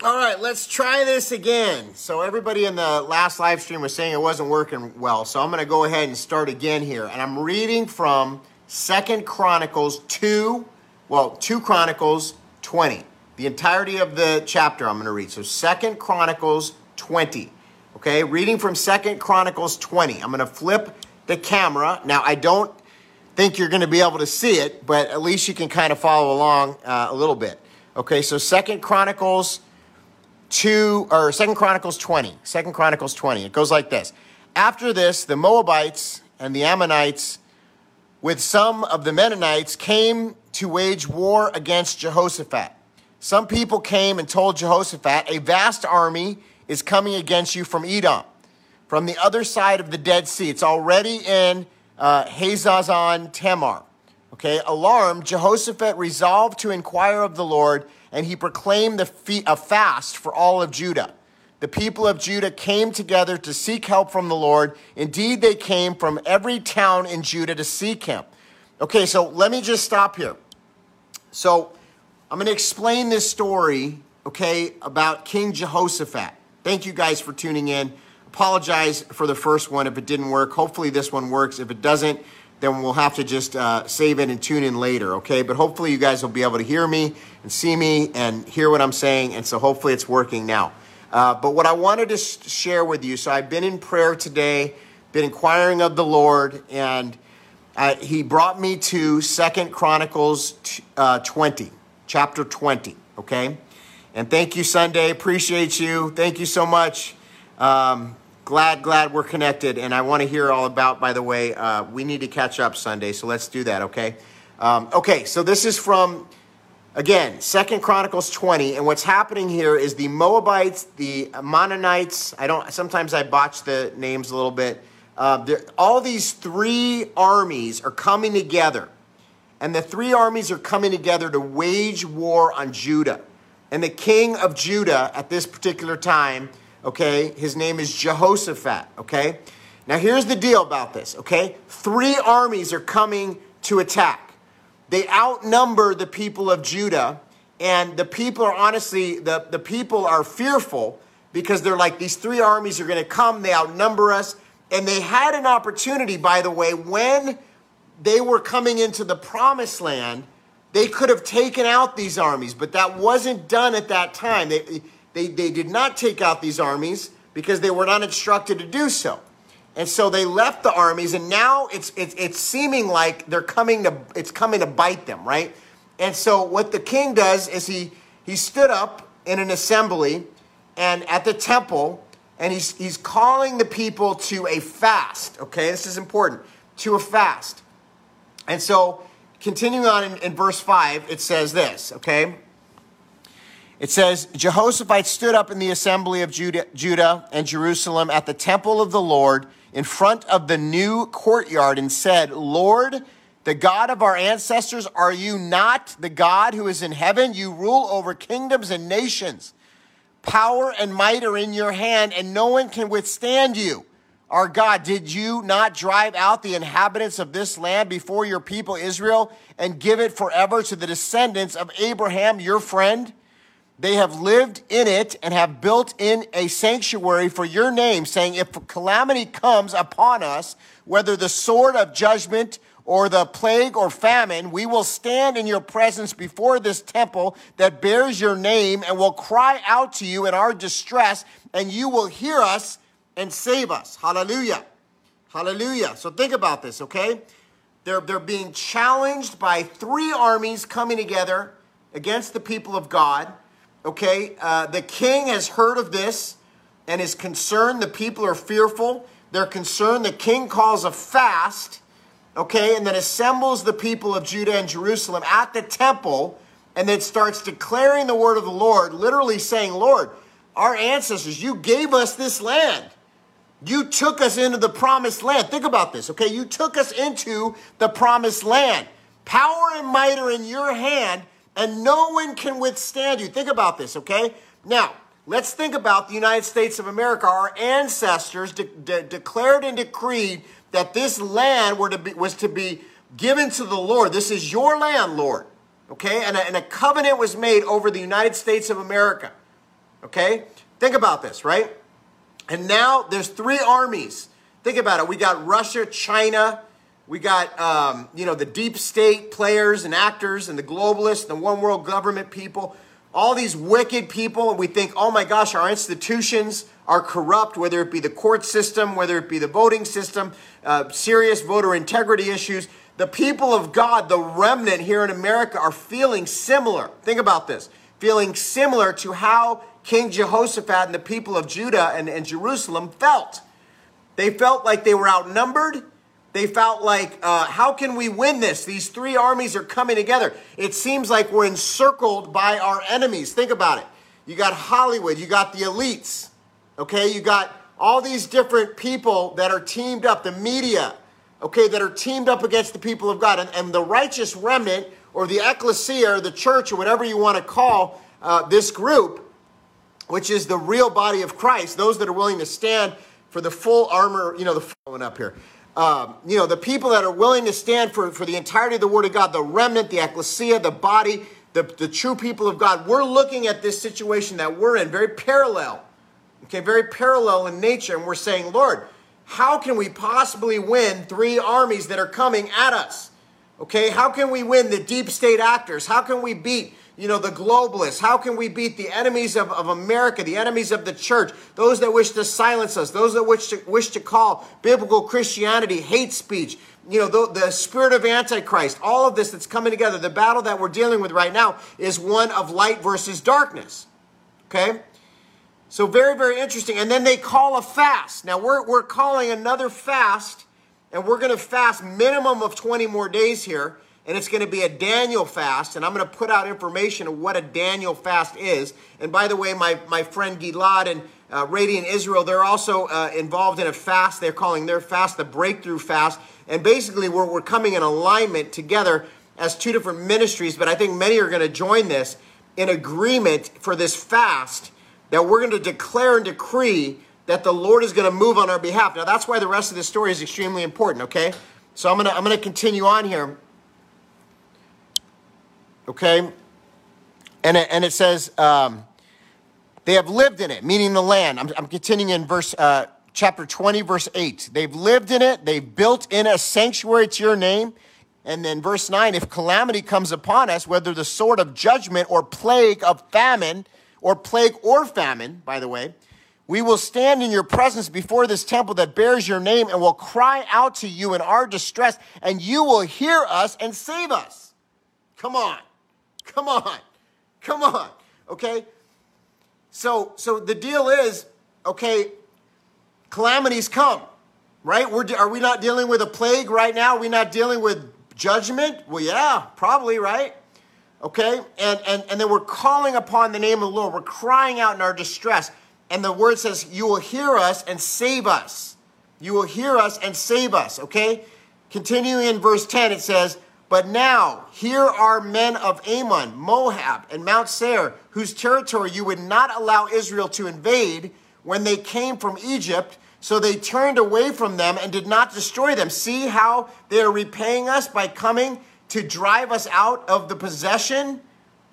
All right, let's try this again. So everybody in the last live stream was saying it wasn't working well, so I'm going to go ahead and start again here. And I'm reading from 2 Chronicles 20. The entirety of the chapter I'm going to read. So 2 Chronicles 20. Okay, reading from 2 Chronicles 20. I'm going to flip the camera. Now, I don't think you're going to be able to see it, but at least you can kind of follow along a little bit. Okay, so 2 Chronicles 20. 2 Chronicles 20. It goes like this. After this, the Moabites and the Ammonites, with some of the Mennonites, came to wage war against Jehoshaphat. Some people came and told Jehoshaphat, "A vast army is coming against you from Edom, from the other side of the Dead Sea." It's already in Hazazon Tamar. Okay, alarmed, Jehoshaphat resolved to inquire of the Lord, and he proclaimed a fast for all of Judah. The people of Judah came together to seek help from the Lord. Indeed, they came from every town in Judah to seek him. Okay, so let me just stop here. So I'm going to explain this story, okay, about King Jehoshaphat. Thank you guys for tuning in. Apologize for the first one if it didn't work. Hopefully this one works. If it doesn't, then we'll have to just save it and tune in later, okay? But hopefully you guys will be able to hear me and see me and hear what I'm saying, and so hopefully it's working now. But what I wanted to share with you, so I've been in prayer today, been inquiring of the Lord, and he brought me to 2 Chronicles 20, chapter 20, okay? And thank you, Sunday. Appreciate you. Thank you so much. Glad we're connected. And I want to hear all about, by the way, we need to catch up Sunday, so let's do that, okay? Okay, so this is from... Again, 2 Chronicles 20, and what's happening here is the Moabites, the Ammonites, sometimes I botch the names a little bit. All these three armies are coming together, and the three armies are coming together to wage war on Judah. And the king of Judah at this particular time, okay, his name is Jehoshaphat, okay? Now here's the deal about this, okay? Three armies are coming to attack. They outnumber the people of Judah, and the people are honestly, the people are fearful because they're like, these three armies are going to come, they outnumber us. And they had an opportunity, by the way, when they were coming into the promised land, they could have taken out these armies, but that wasn't done at that time. They did not take out these armies because they were not instructed to do so. And so they left the armies, and now it's seeming like it's coming to bite them, right? And so what the king does is he stood up in an assembly and at the temple, and he's calling the people to a fast. Okay, this is important, to a fast. And so continuing on in verse 5, it says this, okay? It says, Jehoshaphat stood up in the assembly of Judah and Jerusalem at the temple of the Lord in front of the new courtyard and said, "Lord, the God of our ancestors, are you not the God who is in heaven? You rule over kingdoms and nations. Power and might are in your hand, and no one can withstand you. Our God, did you not drive out the inhabitants of this land before your people Israel and give it forever to the descendants of Abraham, your friend? They have lived in it and have built in a sanctuary for your name, saying, if calamity comes upon us, whether the sword of judgment or the plague or famine, we will stand in your presence before this temple that bears your name and will cry out to you in our distress, and you will hear us and save us." Hallelujah. Hallelujah. So think about this, okay? They're being challenged by three armies coming together against the people of God. Okay, the king has heard of this and is concerned. The people are fearful. They're concerned. The king calls a fast, okay, and then assembles the people of Judah and Jerusalem at the temple and then starts declaring the word of the Lord, literally saying, "Lord, our ancestors, you gave us this land. You took us into the promised land." Think about this, okay? You took us into the promised land. Power and might are in your hand, and no one can withstand you. Think about this, okay? Now, let's think about the United States of America. Our ancestors declared and decreed that this land was to be given to the Lord. This is your land, Lord, okay? And a covenant was made over the United States of America. Okay? Think about this, right? And now there's three armies. Think about it. We got Russia, China. We got, the deep state players and actors and the globalists, and the one world government people, all these wicked people. And we think, oh my gosh, our institutions are corrupt, whether it be the court system, whether it be the voting system, serious voter integrity issues. The people of God, the remnant here in America, are feeling similar. Think about this. Feeling similar to how King Jehoshaphat and the people of Judah and Jerusalem felt. They felt like they were outnumbered. They felt like, how can we win this? These three armies are coming together. It seems like we're encircled by our enemies. Think about it. You got Hollywood. You got the elites. Okay, you got all these different people that are teamed up, the media, okay, that are teamed up against the people of God. And the righteous remnant, or the ecclesia, or the church, or whatever you want to call this group, which is the real body of Christ, those that are willing to stand for the full armor, the people that are willing to stand for the entirety of the Word of God, the remnant, the ecclesia, the body, the true people of God. We're looking at this situation that we're in, very parallel in nature. And we're saying, Lord, how can we possibly win three armies that are coming at us? Okay, how can we win the deep state actors? How can we beat, the globalists? How can we beat the enemies of America, the enemies of the church, those that wish to silence us, those that wish to call biblical Christianity hate speech, the spirit of Antichrist, all of this that's coming together. The battle that we're dealing with right now is one of light versus darkness. Okay? So very, very interesting. And then they call a fast. Now we're calling another fast, and we're going to fast minimum of 20 more days here. And it's going to be a Daniel fast. And I'm going to put out information of what a Daniel fast is. And by the way, my friend Gilad and Radiant Israel, they're also involved in a fast. They're calling their fast the Breakthrough Fast. And basically we're coming in alignment together as two different ministries. But I think many are going to join this in agreement for this fast, that we're going to declare and decree that the Lord is going to move on our behalf. Now, that's why the rest of this story is extremely important, okay? So I'm going to continue on here, okay? And it says, they have lived in it, meaning the land. I'm continuing in chapter 20, verse 8. They've lived in it. They've built in a sanctuary to your name. And then verse 9, if calamity comes upon us, whether the sword of judgment or plague of famine, or plague or famine, by the way, we will stand in your presence before this temple that bears your name and will cry out to you in our distress, and you will hear us and save us. Come on. Okay? So the deal is, okay, calamities come, right? Are we not dealing with a plague right now? Are we not dealing with judgment? Well, yeah, probably, right? Okay, and then we're calling upon the name of the Lord. We're crying out in our distress. And the word says, you will hear us and save us. You will hear us and save us, okay? Continuing in verse 10, it says, but now here are men of Ammon, Moab, and Mount Seir, whose territory you would not allow Israel to invade when they came from Egypt. So they turned away from them and did not destroy them. See how they are repaying us by coming to drive us out of the possession,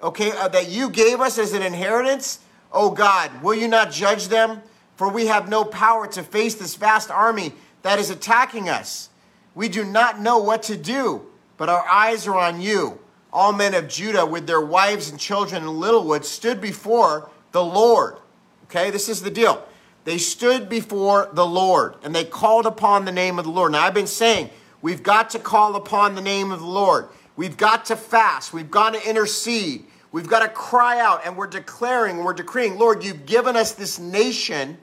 okay, that you gave us as an inheritance. Oh God, will you not judge them? For we have no power to face this vast army that is attacking us. We do not know what to do, but our eyes are on you. All men of Judah with their wives and children and little ones stood before the Lord. Okay, this is the deal. They stood before the Lord and they called upon the name of the Lord. Now I've been saying, we've got to call upon the name of the Lord. We've got to fast. We've got to intercede. We've got to cry out. And we're decreeing, Lord, you've given us this nation.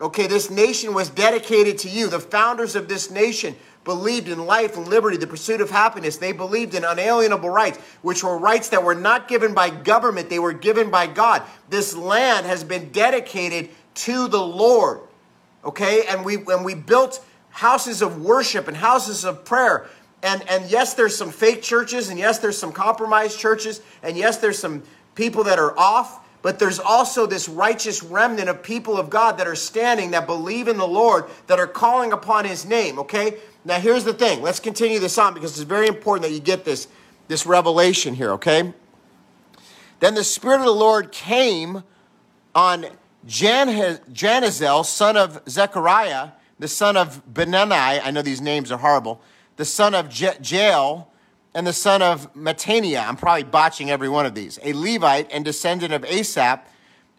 Okay, this nation was dedicated to you. The founders of this nation believed in life and liberty, the pursuit of happiness. They believed in unalienable rights, which were rights that were not given by government. They were given by God. This land has been dedicated to the Lord. Okay, and we built houses of worship and houses of prayer. And yes, there's some fake churches, and yes, there's some compromised churches, and yes, there's some people that are off, but there's also this righteous remnant of people of God that are standing, that believe in the Lord, that are calling upon his name, okay? Now, here's the thing. Let's continue this on, because it's very important that you get this revelation here, okay? Then the Spirit of the Lord came on Janazel, son of Zechariah, the son of Benani, I know these names are horrible, the son of Jael, and the son of Matania. I'm probably botching every one of these. A Levite and descendant of Asaph,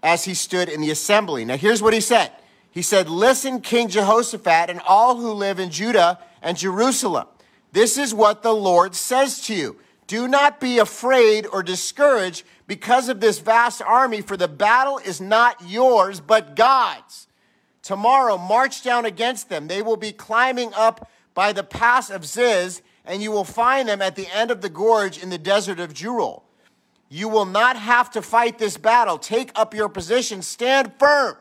as he stood in the assembly. Now here's what he said. He said, "Listen, King Jehoshaphat, and all who live in Judah and Jerusalem. This is what the Lord says to you. Do not be afraid or discouraged because of this vast army, for the battle is not yours, but God's. Tomorrow, march down against them. They will be climbing up by the pass of Ziz, and you will find them at the end of the gorge in the desert of Jewel. You will not have to fight this battle. Take up your position, stand firm,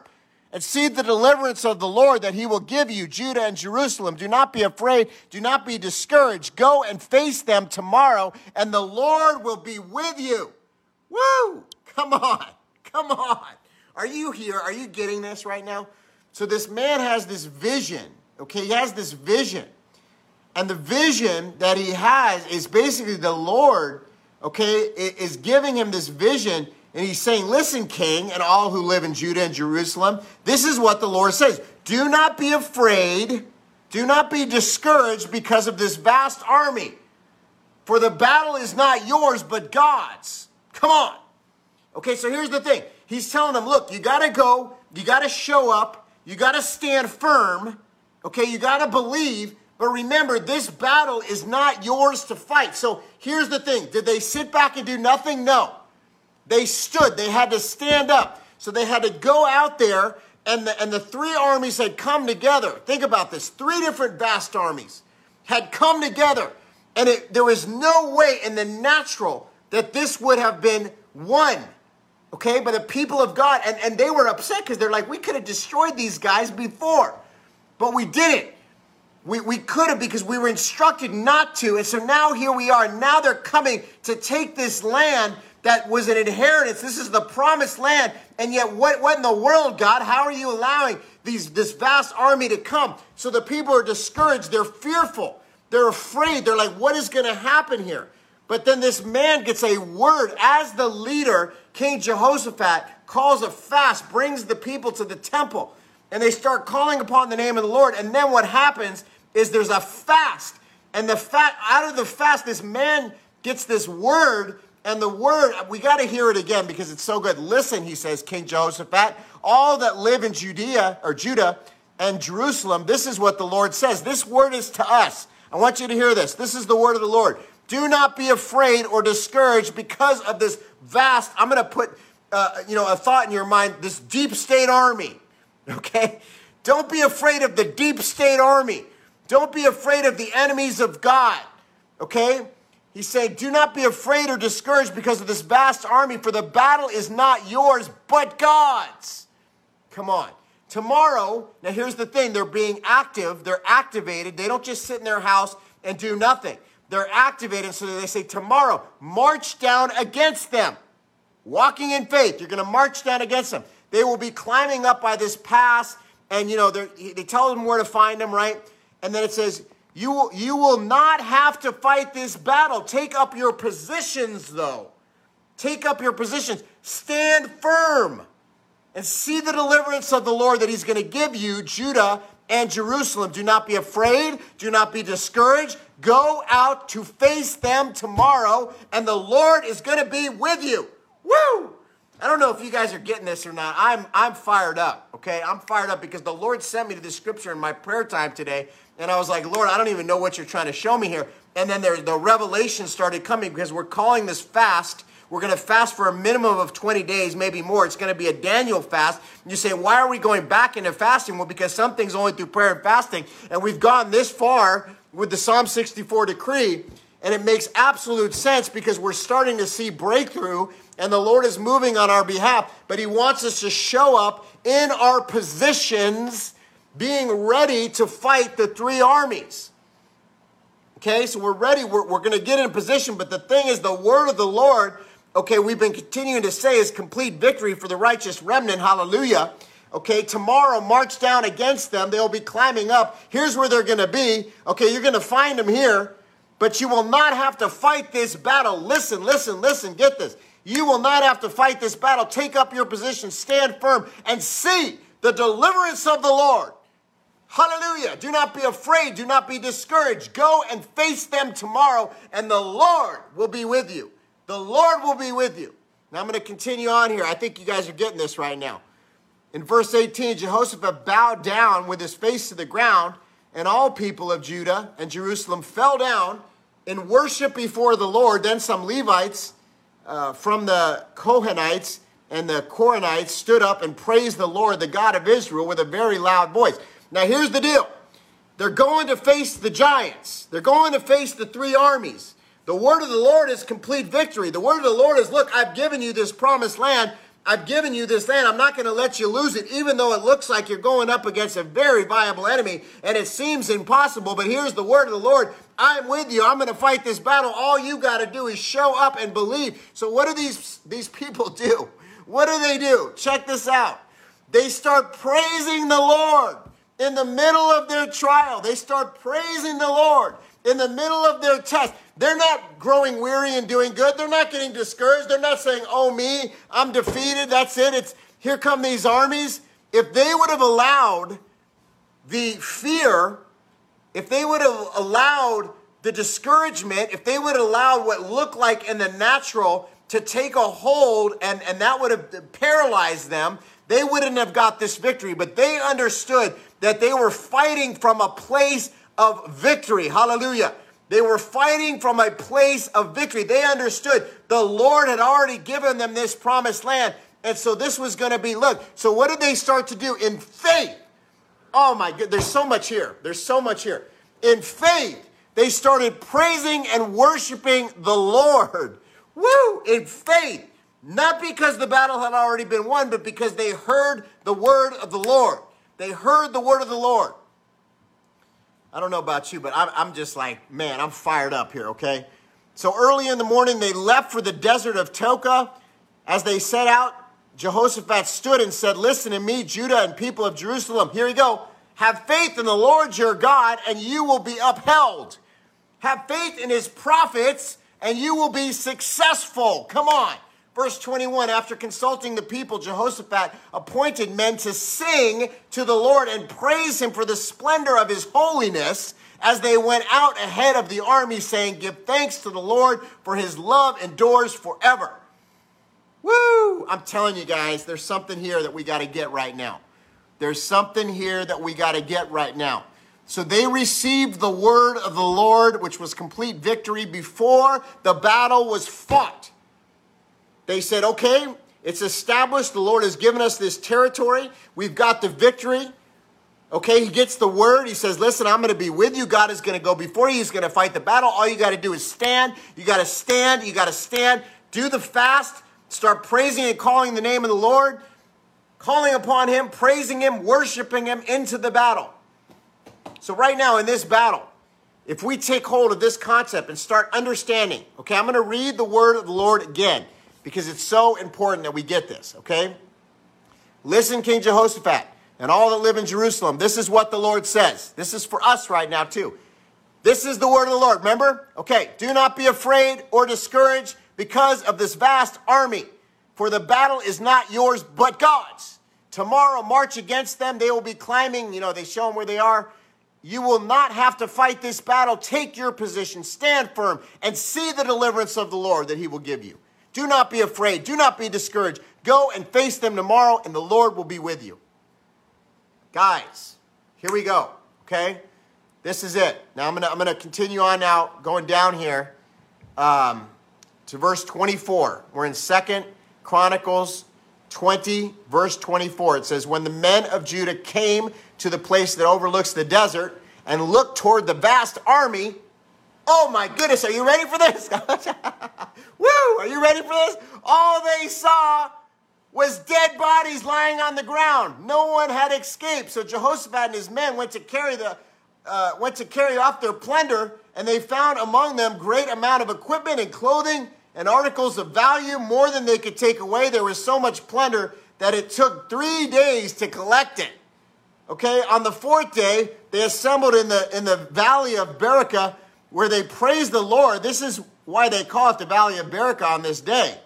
and see the deliverance of the Lord that he will give you, Judah and Jerusalem. Do not be afraid. Do not be discouraged. Go and face them tomorrow, and the Lord will be with you." Woo! Come on. Come on. Are you here? Are you getting this right now? So this man has this vision, okay? He has this vision. And the vision that he has is basically the Lord, okay, is giving him this vision. And he's saying, "Listen, King, and all who live in Judah and Jerusalem, this is what the Lord says. Do not be afraid. Do not be discouraged because of this vast army. For the battle is not yours, but God's." Come on. Okay, so here's the thing. He's telling them, look, you got to go. You got to show up. You got to stand firm. Okay, you got to believe. But remember, this battle is not yours to fight. So here's the thing. Did they sit back and do nothing? No. They stood. They had to stand up. So they had to go out there, and the three armies had come together. Think about this. Three different vast armies had come together, and there was no way in the natural that this would have been won, okay, by the people of God. And they were upset because they're like, we could have destroyed these guys before, but we didn't. We could have because we were instructed not to. And so now here we are. Now they're coming to take this land that was an inheritance. This is the promised land. And yet, what in the world, God? How are you allowing this vast army to come? So the people are discouraged. They're fearful. They're afraid. They're like, what is going to happen here? But then this man gets a word. As the leader, King Jehoshaphat calls a fast, brings the people to the temple. And they start calling upon the name of the Lord. And then what happens is there's a fast. And out of the fast, this man gets this word. And the word, we got to hear it again because it's so good. "Listen," he says, "King Jehoshaphat, all that live in Judah and Jerusalem, this is what the Lord says." This word is to us. I want you to hear this. This is the word of the Lord. "Do not be afraid or discouraged because of this vast," I'm going to put, a thought in your mind, this deep state army, okay? Don't be afraid of the deep state army. Don't be afraid of the enemies of God, okay? He's saying, do not be afraid or discouraged because of this vast army, for the battle is not yours, but God's. Come on. Tomorrow, now here's the thing, they're being active, they're activated. They don't just sit in their house and do nothing. They're activated, so they say, tomorrow, march down against them. Walking in faith, you're going to march down against them. They will be climbing up by this pass, and they tell them where to find them, right? And then it says, You will not have to fight this battle. Take up your positions, though. Take up your positions. Stand firm and see the deliverance of the Lord that he's going to give you, Judah and Jerusalem. Do not be afraid. Do not be discouraged. Go out to face them tomorrow, and the Lord is going to be with you. Woo! I don't know if you guys are getting this or not. I'm fired up, okay? I'm fired up because the Lord sent me to this scripture in my prayer time today. And I was like, Lord, I don't even know what you're trying to show me here. And then the revelation started coming because we're calling this fast. We're going to fast for a minimum of 20 days, maybe more. It's going to be a Daniel fast. And you say, why are we going back into fasting? Well, because something's only through prayer and fasting. And we've gone this far with the Psalm 64 decree. And it makes absolute sense because we're starting to see breakthrough and the Lord is moving on our behalf. But he wants us to show up in our positions, being ready to fight the three armies. Okay, so we're ready. We're going to get in position. But the thing is, the word of the Lord, okay, we've been continuing to say is complete victory for the righteous remnant. Hallelujah. Okay, tomorrow, march down against them. They'll be climbing up. Here's where they're going to be. Okay, you're going to find them here. But you will not have to fight this battle. Listen, get this. You will not have to fight this battle. Take up your position, stand firm, and see the deliverance of the Lord. Hallelujah. Do not be afraid. Do not be discouraged. Go and face them tomorrow, and the Lord will be with you. The Lord will be with you. Now I'm going to continue on here. I think you guys are getting this right now. In verse 18, Jehoshaphat bowed down with his face to the ground, and all people of Judah and Jerusalem fell down in worship before the Lord. Then some Levites from the Kohenites and the Koranites stood up and praised the Lord, the God of Israel, with a very loud voice. Now here's the deal. They're going to face the giants. They're going to face the three armies. The word of the Lord is complete victory. The word of the Lord is, look, I've given you this promised land. I've given you this land. I'm not going to let you lose it, even though it looks like you're going up against a very viable enemy and it seems impossible. But here's the word of the Lord. I'm with you. I'm going to fight this battle. All you got to do is show up and believe. So what do these people do? What do they do? Check this out. They start praising the Lord in the middle of their trial. They start praising the Lord in the middle of their test. They're not growing weary and doing good. They're not getting discouraged. They're not saying, oh me, I'm defeated. That's it. It's here come these armies. If they would have allowed the fear, if they would have allowed the discouragement, if they would have allowed what looked like in the natural to take a hold and that would have paralyzed them, they wouldn't have got this victory. But they understood that they were fighting from a place of victory. Hallelujah. They were fighting from a place of victory. They understood the Lord had already given them this promised land. And so this was going to be, look. So what did they start to do? In faith. Oh my God, there's so much here. There's so much here. In faith, they started praising and worshiping the Lord. Woo! In faith. Not because the battle had already been won, but because they heard the word of the Lord. They heard the word of the Lord. I don't know about you, but I'm just like, man, I'm fired up here, okay? So early in the morning, they left for the desert of Tokah. As they set out, Jehoshaphat stood and said, listen to me, Judah and people of Jerusalem. Here we go. Have faith in the Lord your God, and you will be upheld. Have faith in his prophets, and you will be successful. Come on. Verse 21, after consulting the people, Jehoshaphat appointed men to sing to the Lord and praise him for the splendor of his holiness as they went out ahead of the army saying, give thanks to the Lord for his love endures forever. Woo! I'm telling you guys, there's something here that we got to get right now. There's something here that we got to get right now. So they received the word of the Lord, which was complete victory before the battle was fought. They said, okay, it's established. The Lord has given us this territory. We've got the victory. Okay, he gets the word. He says, listen, I'm going to be with you. God is going to go before you. He's going to fight the battle. All you got to do is stand. You got to stand. You got to stand. Do the fast. Start praising and calling the name of the Lord. Calling upon him, praising him, worshiping him into the battle. So right now in this battle, if we take hold of this concept and start understanding, okay, I'm going to read the word of the Lord again, because it's so important that we get this, okay? Listen, King Jehoshaphat, and all that live in Jerusalem. This is what the Lord says. This is for us right now, too. This is the word of the Lord, remember? Okay, do not be afraid or discouraged because of this vast army, for the battle is not yours but God's. Tomorrow, march against them. They will be climbing. You know, they show them where they are. You will not have to fight this battle. Take your position, stand firm, and see the deliverance of the Lord that he will give you. Do not be afraid. Do not be discouraged. Go and face them tomorrow, and the Lord will be with you. Guys, here we go, okay? This is it. Now, I'm gonna continue on now, going down here to verse 24. We're in 2 Chronicles 20, verse 24. It says, when the men of Judah came to the place that overlooks the desert and looked toward the vast army, oh my goodness, are you ready for this? Woo, are you ready for this? All they saw was dead bodies lying on the ground. No one had escaped. So Jehoshaphat and his men went to carry off their plunder, and they found among them great amount of equipment and clothing and articles of value, more than they could take away. There was so much plunder that it took 3 days to collect it. Okay, on the fourth day, they assembled in the valley of Berakah, where they praise the Lord. This is why they call it the Valley of Berakah on this day.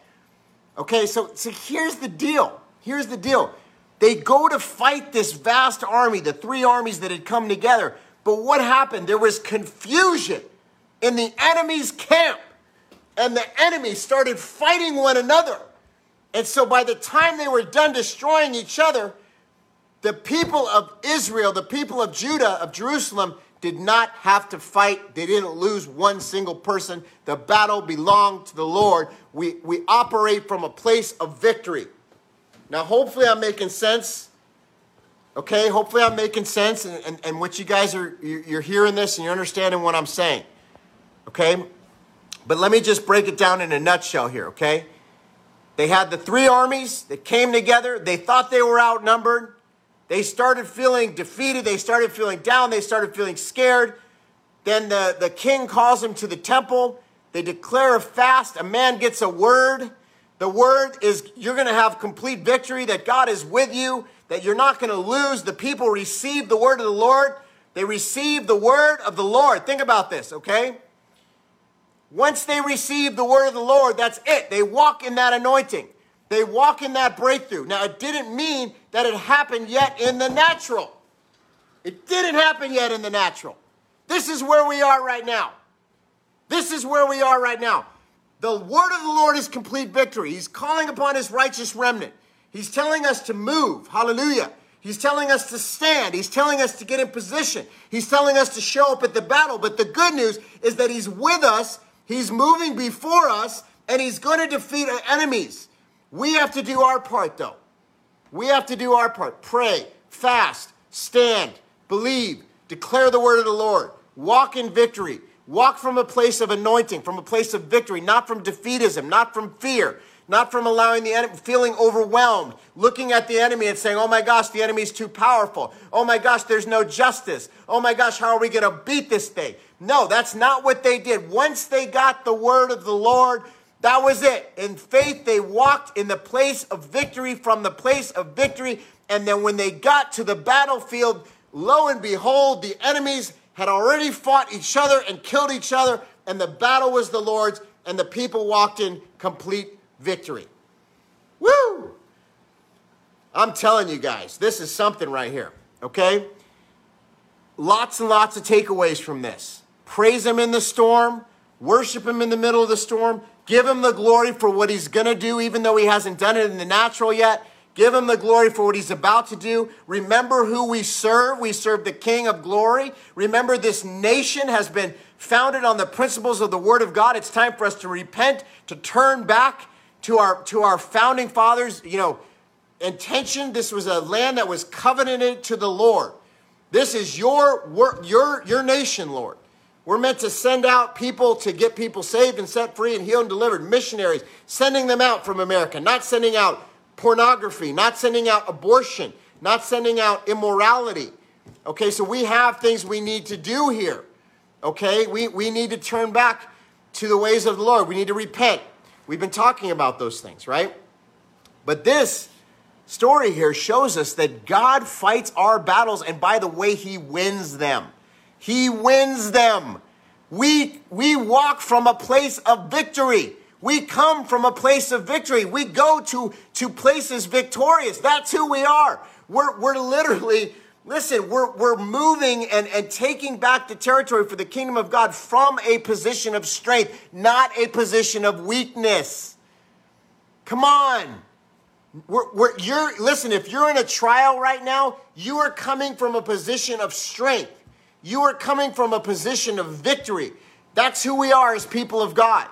Okay, so here's the deal. Here's the deal. They go to fight this vast army, the three armies that had come together. But what happened? There was confusion in the enemy's camp. And the enemy started fighting one another. And so by the time they were done destroying each other, the people of Israel, the people of Judah, of Jerusalem, did not have to fight. They didn't lose one single person. The battle belonged to the Lord. We operate from a place of victory. Now, hopefully I'm making sense. Okay, hopefully I'm making sense. And what you guys are, you're hearing this and you're understanding what I'm saying. Okay, but let me just break it down in a nutshell here, okay? They had the three armies that came together. They thought they were outnumbered. They started feeling defeated. They started feeling down. They started feeling scared. Then the king calls them to the temple. They declare a fast. A man gets a word. The word is you're going to have complete victory, that God is with you, that you're not going to lose. The people receive the word of the Lord. They receive the word of the Lord. Think about this, okay? Once they receive the word of the Lord, that's it. They walk in that anointing. They walk in that breakthrough. Now, it didn't mean that it happened yet in the natural. It didn't happen yet in the natural. This is where we are right now. This is where we are right now. The word of the Lord is complete victory. He's calling upon his righteous remnant. He's telling us to move. Hallelujah. He's telling us to stand. He's telling us to get in position. He's telling us to show up at the battle. But the good news is that he's with us. He's moving before us, and he's going to defeat our enemies. We have to do our part, though. We have to do our part. Pray, fast, stand, believe, declare the word of the Lord. Walk in victory. Walk from a place of anointing, from a place of victory, not from defeatism, not from fear, not from allowing the enemy, feeling overwhelmed, looking at the enemy and saying, oh my gosh, the enemy's too powerful. Oh my gosh, there's no justice. Oh my gosh, how are we going to beat this thing? No, that's not what they did. Once they got the word of the Lord, that was it. In faith, they walked in the place of victory, from the place of victory. And then when they got to the battlefield, lo and behold, the enemies had already fought each other and killed each other. And the battle was the Lord's. And the people walked in complete victory. Woo! I'm telling you guys, this is something right here. Okay? Lots and lots of takeaways from this. Praise him in the storm. Worship him in the middle of the storm. Give him the glory for what he's going to do, even though he hasn't done it in the natural yet. Give him the glory for what he's about to do. Remember who we serve. We serve the King of glory. Remember, this nation has been founded on the principles of the word of God. It's time for us to repent, to turn back to our founding fathers, intention. This was a land that was covenanted to the Lord. This is your work, your nation, Lord. We're meant to send out people to get people saved and set free and healed and delivered. Missionaries, sending them out from America, not sending out pornography, not sending out abortion, not sending out immorality. Okay, so we have things we need to do here. Okay, we need to turn back to the ways of the Lord. We need to repent. We've been talking about those things, right? But this story here shows us that God fights our battles, and by the way, he wins them. He wins them. We walk from a place of victory. We come from a place of victory. We go to places victorious. That's who we are. We're literally, listen, we're moving and taking back the territory for the kingdom of God from a position of strength, not a position of weakness. Come on. Listen, if you're in a trial right now, you are coming from a position of strength. You are coming from a position of victory. That's who we are as people of God.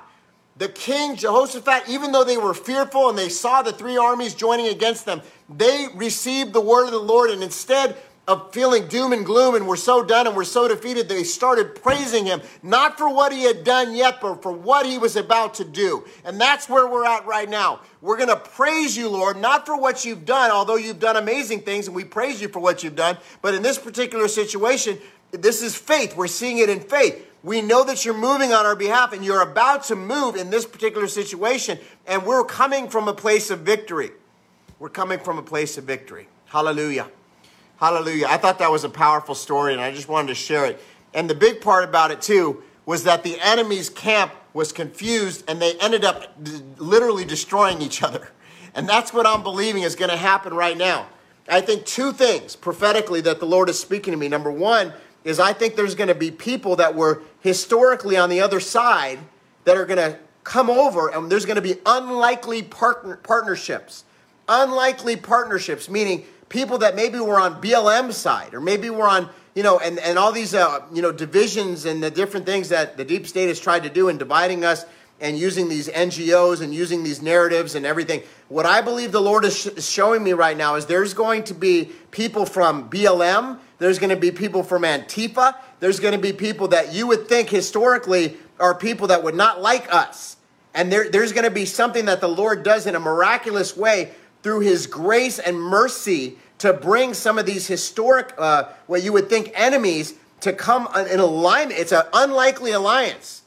The king, Jehoshaphat, even though they were fearful and they saw the three armies joining against them, they received the word of the Lord, and instead of feeling doom and gloom and we're so done and we're so defeated, they started praising him, not for what he had done yet, but for what he was about to do. And that's where we're at right now. We're going to praise you, Lord, not for what you've done, although you've done amazing things and we praise you for what you've done. But in this particular situation, this is faith. We're seeing it in faith. We know that you're moving on our behalf, and you're about to move in this particular situation, and we're coming from a place of victory. We're coming from a place of victory. Hallelujah. Hallelujah. I thought that was a powerful story, and I just wanted to share it. And the big part about it, too, was that the enemy's camp was confused, and they ended up literally destroying each other. And that's what I'm believing is going to happen right now. I think two things prophetically that the Lord is speaking to me. Number one is I think there's going to be people that were historically on the other side that are going to come over, and there's going to be unlikely partnerships. Unlikely partnerships, meaning people that maybe were on BLM's side, or maybe were on, and all these, divisions and the different things that the deep state has tried to do in dividing us and using these NGOs and using these narratives and everything. What I believe the Lord is showing me right now is there's going to be people from BLM. There's going to be people from Antifa. There's going to be people that you would think historically are people that would not like us. And there's going to be something that the Lord does in a miraculous way through his grace and mercy to bring some of these historic, what you would think enemies, to come in alignment. It's an unlikely alliance.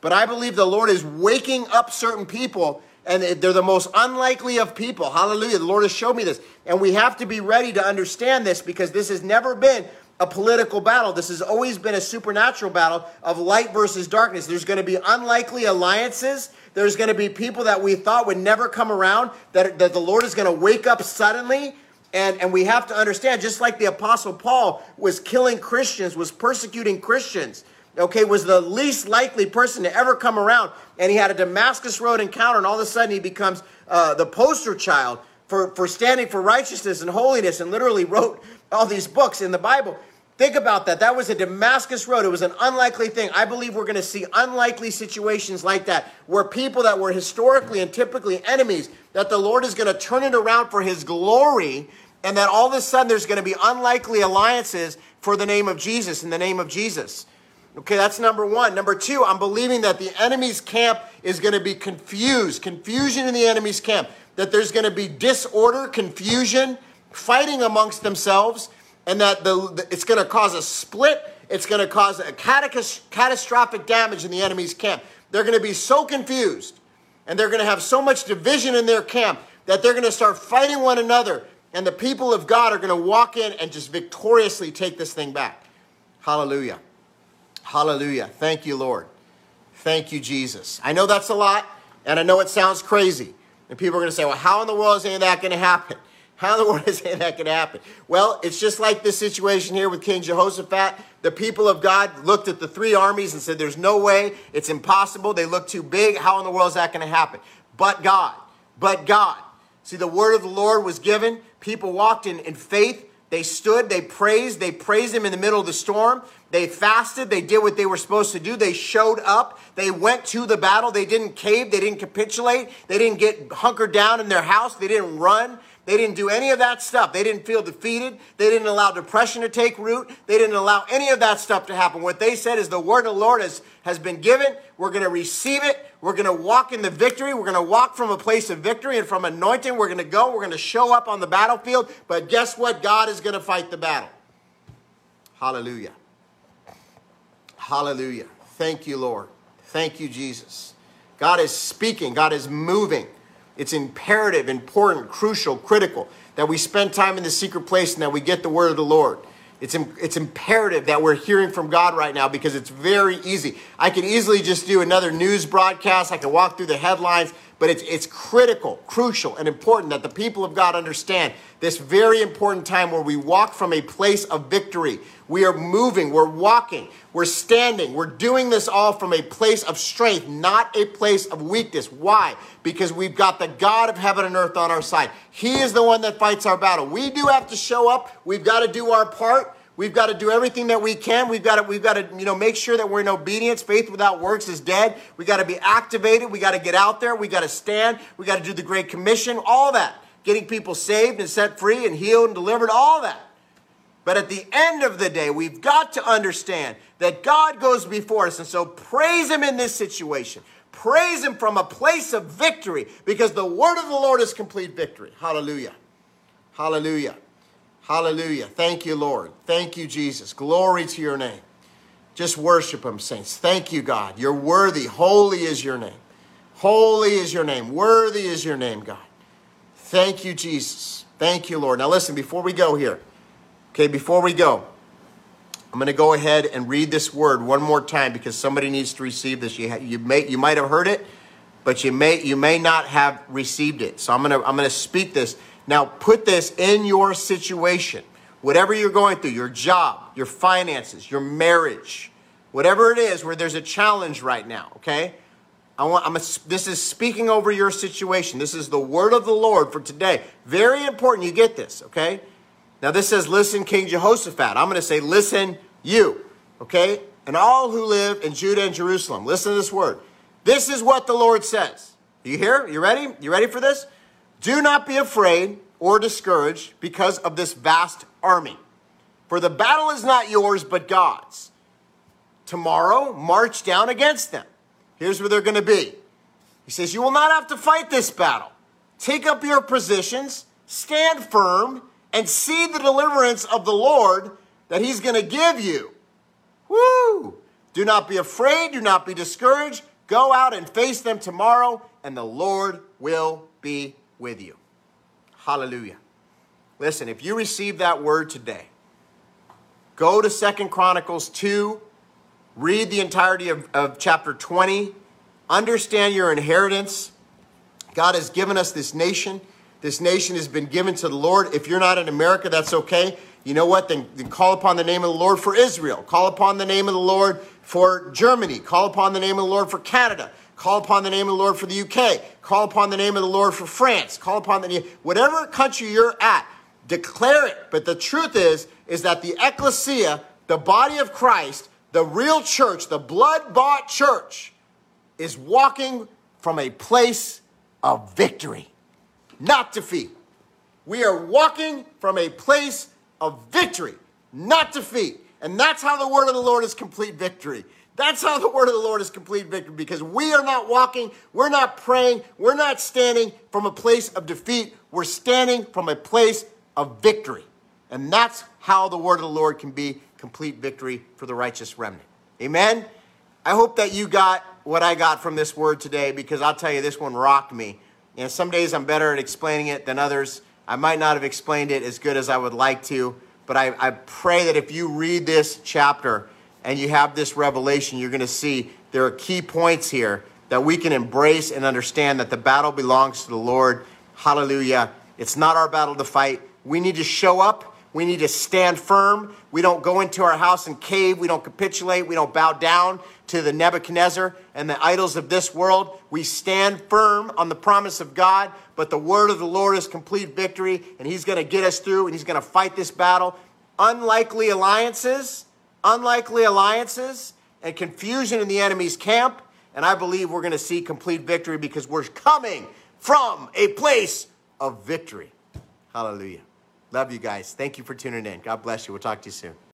But I believe the Lord is waking up certain people, and they're the most unlikely of people. Hallelujah. The Lord has showed me this. And we have to be ready to understand this, because this has never been a political battle. This has always been a supernatural battle of light versus darkness. There's going to be unlikely alliances. There's going to be people that we thought would never come around, that the Lord is going to wake up suddenly. And we have to understand, just like the Apostle Paul was killing Christians, was persecuting Christians, okay, was the least likely person to ever come around. And he had a Damascus Road encounter, and all of a sudden he becomes the poster child for standing for righteousness and holiness, and literally wrote all these books in the Bible. Think about that. That was a Damascus Road. It was an unlikely thing. I believe we're going to see unlikely situations like that, where people that were historically and typically enemies, that the Lord is going to turn it around for his glory, and that all of a sudden there's going to be unlikely alliances for the name of Jesus, in the name of Jesus. Okay, that's number one. Number two, I'm believing that the enemy's camp is going to be confused. Confusion in the enemy's camp. That there's going to be disorder, confusion, fighting amongst themselves, and that it's going to cause a split. It's going to cause a catastrophic damage in the enemy's camp. They're going to be so confused, and they're going to have so much division in their camp that they're going to start fighting one another, and the people of God are going to walk in and just victoriously take this thing back. Hallelujah. Hallelujah. Thank you, Lord. Thank you, Jesus. I know that's a lot, and I know it sounds crazy. And people are going to say, well, how in the world is any of that going to happen? How in the world is any of that going to happen? Well, it's just like this situation here with King Jehoshaphat. The people of God looked at the three armies and said, there's no way. It's impossible. They look too big. How in the world is that going to happen? But God. But God. See, the word of the Lord was given. People walked in faith. They stood. They praised. They praised him in the middle of the storm. They fasted. They did what they were supposed to do. They showed up. They went to the battle. They didn't cave. They didn't capitulate. They didn't get hunkered down in their house. They didn't run. They didn't do any of that stuff. They didn't feel defeated. They didn't allow depression to take root. They didn't allow any of that stuff to happen. What they said is the word of the Lord has been given. We're going to receive it. We're going to walk in the victory. We're going to walk from a place of victory and from anointing. We're going to go. We're going to show up on the battlefield. But guess what? God is going to fight the battle. Hallelujah. Hallelujah. Thank you, Lord. Thank you, Jesus. God is speaking. God is moving. It's imperative, important, crucial, critical that we spend time in the secret place and that we get the word of the Lord. It's imperative that we're hearing from God right now, because it's very easy. I could easily just do another news broadcast. I could walk through the headlines, but it's critical, crucial, and important that the people of God understand this very important time where we walk from a place of victory. We are moving, we're walking, we're standing, we're doing this all from a place of strength, not a place of weakness. Why? Because we've got the God of heaven and earth on our side. He is the one that fights our battle. We do have to show up. We've got to do our part. We've got to do everything that we can. We've got to make sure that we're in obedience. Faith without works is dead. We got to be activated. We got to get out there. We got to stand. We got to do the Great Commission. All that, getting people saved and set free and healed and delivered. All that. But at the end of the day, we've got to understand that God goes before us, and so praise him in this situation. Praise him from a place of victory, because the word of the Lord is complete victory. Hallelujah. Hallelujah. Hallelujah. Thank you, Lord. Thank you, Jesus. Glory to your name. Just worship him, saints. Thank you, God. You're worthy. Holy is your name. Holy is your name. Worthy is your name, God. Thank you, Jesus. Thank you, Lord. Now listen, before we go here, okay, before we go, I'm I'm going to go ahead and read this word one more time because somebody needs to receive this. You might have heard it, but you may not have received it. So I'm going to speak this. Now put this in your situation. Whatever you're going through, your job, your finances, your marriage, whatever it is where there's a challenge right now, okay? This is speaking over your situation. This is the word of the Lord for today. Very important you get this, okay? Now this says, listen, King Jehoshaphat. I'm going to say, listen, you, okay? And all who live in Judah and Jerusalem. Listen to this word. This is what the Lord says. You hear? You ready? You ready for this? Do not be afraid or discouraged because of this vast army. For the battle is not yours, but God's. Tomorrow, march down against them. Here's where they're going to be. He says, you will not have to fight this battle. Take up your positions, stand firm, and see the deliverance of the Lord that he's going to give you. Woo! Do not be afraid. Do not be discouraged. Go out and face them tomorrow, and the Lord will be with you. Hallelujah. Listen, if you receive that word today, go to 2 Chronicles 2, read the entirety of chapter 20, understand your inheritance. God has given us this nation. This nation has been given to the Lord. If you're not in America, that's okay. You know what? Then call upon the name of the Lord for Israel. Call upon the name of the Lord for Germany. Call upon the name of the Lord for Canada. Call upon the name of the Lord for the UK. Call upon the name of the Lord for France. Call upon the name, whatever country you're at, declare it. But the truth is that the ecclesia, the body of Christ, the real church, the blood-bought church, is walking from a place of victory, not defeat. We are walking from a place of victory, not defeat. And that's how the word of the Lord is complete victory. That's how the word of the Lord is complete victory, because we are not walking, we're not praying, we're not standing from a place of defeat. We're standing from a place of victory. And that's how the word of the Lord can be complete victory for the righteous remnant. Amen? I hope that you got what I got from this word today, because I'll tell you, this one rocked me. And some days I'm better at explaining it than others. I might not have explained it as good as I would like to, but I pray that if you read this chapter and you have this revelation, you're going to see there are key points here that we can embrace and understand that the battle belongs to the Lord. Hallelujah. It's not our battle to fight. We need to show up. We need to stand firm. We don't go into our house and cave. We don't capitulate. We don't bow down to the Nebuchadnezzar and the idols of this world. We stand firm on the promise of God, but the word of the Lord is complete victory, and he's going to get us through, and he's going to fight this battle. Unlikely alliances and confusion in the enemy's camp. And I believe we're going to see complete victory because we're coming from a place of victory. Hallelujah. Love you guys. Thank you for tuning in. God bless you. We'll talk to you soon.